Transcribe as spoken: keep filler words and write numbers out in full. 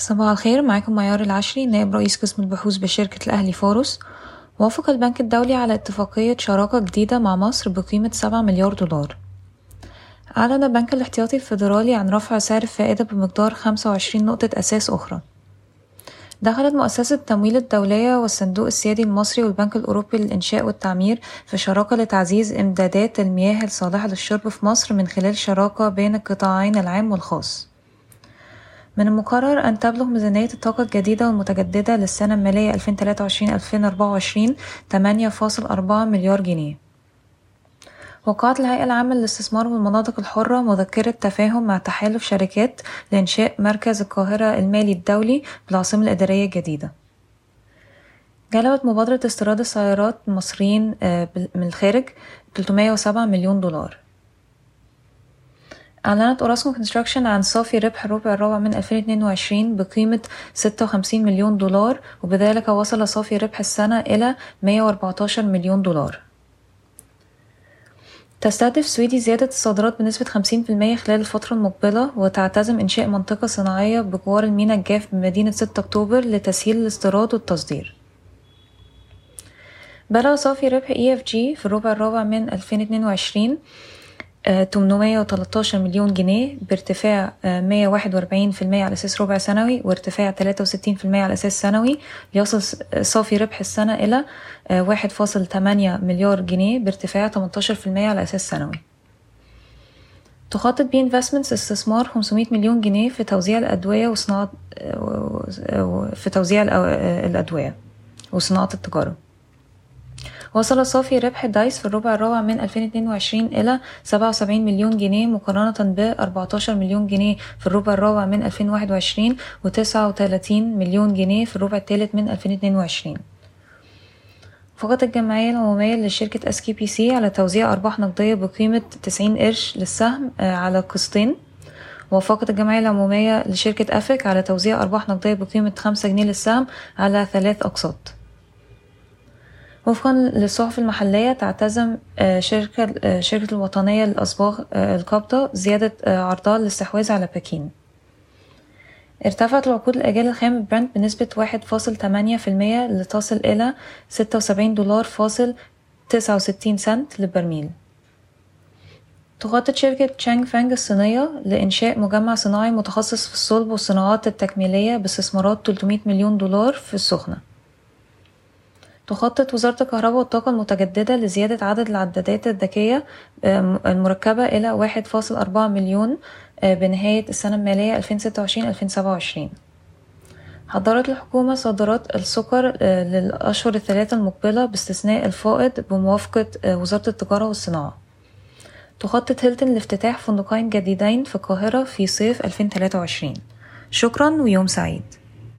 صباح الخير، معاكم ماياري العشري نائب رئيس قسم البحوث بشركة الأهلي فاروس. وافق البنك الدولي على اتفاقية شراكة جديدة مع مصر بقيمة سبعة مليار دولار. أعلن البنك الاحتياطي الفدرالي عن رفع سعر الفائدة بمقدار خمسة وعشرين نقطة أساس أخرى. دخلت مؤسسة التمويل الدولية والصندوق السيادي المصري والبنك الأوروبي للإنشاء والتعمير في شراكة لتعزيز إمدادات المياه الصالحة للشرب في مصر من خلال شراكة بين القطاعين العام والخاص. من المقرر أن تبلغ ميزانية الطاقة الجديدة والمتجددة للسنة المالية ألفين وثلاثة وعشرين ألفين وأربعة وعشرين ثمانية فاصلة أربعة مليار جنيه. وقعت الهيئة العامة للاستثمار بالمناطق الحرة مذكرة تفاهم مع تحالف شركات لإنشاء مركز القاهرة المالي الدولي بالعاصمة الإدارية الجديدة. جلبت مبادرة استيراد السيارات المصريين من الخارج ثلاثمائة وسبعة مليون دولار. أعلنت أوراسكوم كونستراكشن عن صافي ربح الربع الرابع من ألفين واثنين وعشرين بقيمة ستة وخمسين مليون دولار، وبذلك وصل صافي ربح السنة إلى مائة وأربعة عشر مليون دولار. تستهدف سويدي زيادة الصادرات بنسبة خمسين بالمائة خلال الفترة المقبلة، وتعتزم إنشاء منطقة صناعية بجوار الميناء الجاف بمدينة ستة أكتوبر لتسهيل الاستيراد والتصدير. بلغ صافي ربح إي إف جي في الربع الرابع من ألفين واثنين وعشرين ثمانمائة وثلاثة عشر مليون جنيه، بارتفاع مائة وواحد وأربعين بالمائة على أساس ربع سنوي وارتفاع ثلاثة وستين بالمائة على أساس سنوي، ليصل صافي ربح السنة إلى واحد فاصلة ثمانية مليار جنيه بارتفاع ثمانية عشر بالمائة على أساس سنوي. تخطط بانفستمنتس استثمار خمسمائة مليون جنيه في توزيع الأدوية وصناعة في توزيع الأدوية وصناعة التجارة. وصل صافي ربح دايس في الربع الرابع من ألفين واثنين وعشرين إلى سبعة وسبعين مليون جنيه مقارنة ب أربعة عشر مليون جنيه في الربع الرابع من ألفين وواحد وعشرين و تسعة وثلاثين مليون جنيه في الربع الثالث من ألفين واثنين وعشرين. وافقت الجمعية العمومية لشركة إس كي بي سي على توزيع أرباح نقدية بقيمة تسعين قرش للسهم على قسطين. وافقت الجمعية العمومية لشركة إيفيك على توزيع أرباح نقدية بقيمة خمسة جنيه للسهم على ثلاث أقساط. وفقا للصحف المحلية، تعتزم شركة, شركة الوطنية للأصباغ القابضة زيادة عرضها للاستحواذ على باكين. ارتفعت العقود الأجل الخام برنت بنسبة واحد فاصلة ثمانية بالمائة لتصل إلى ستة وسبعين دولار فاصل تسعة وستين سنت للبرميل. تخطط شركة تشانغ فانغ الصينية لإنشاء مجمع صناعي متخصص في الصلب والصناعات التكميلية باستثمارات ثلاثمائة مليون دولار في الصخنة. تخطط وزارة الكهرباء والطاقة المتجددة لزيادة عدد العدادات الذكية المركبة إلى واحد فاصلة أربعة مليون بنهاية السنة المالية ألفين وستة وعشرين ألفين وسبعة وعشرين. حضرت الحكومة صادرات السكر للأشهر الثلاثة المقبلة باستثناء الفائض بموافقة وزارة التجارة والصناعة. تخطط هيلتن لافتتاح فندقين جديدين في القاهرة في صيف ألفين وثلاثة وعشرين. شكرا ويوم سعيد.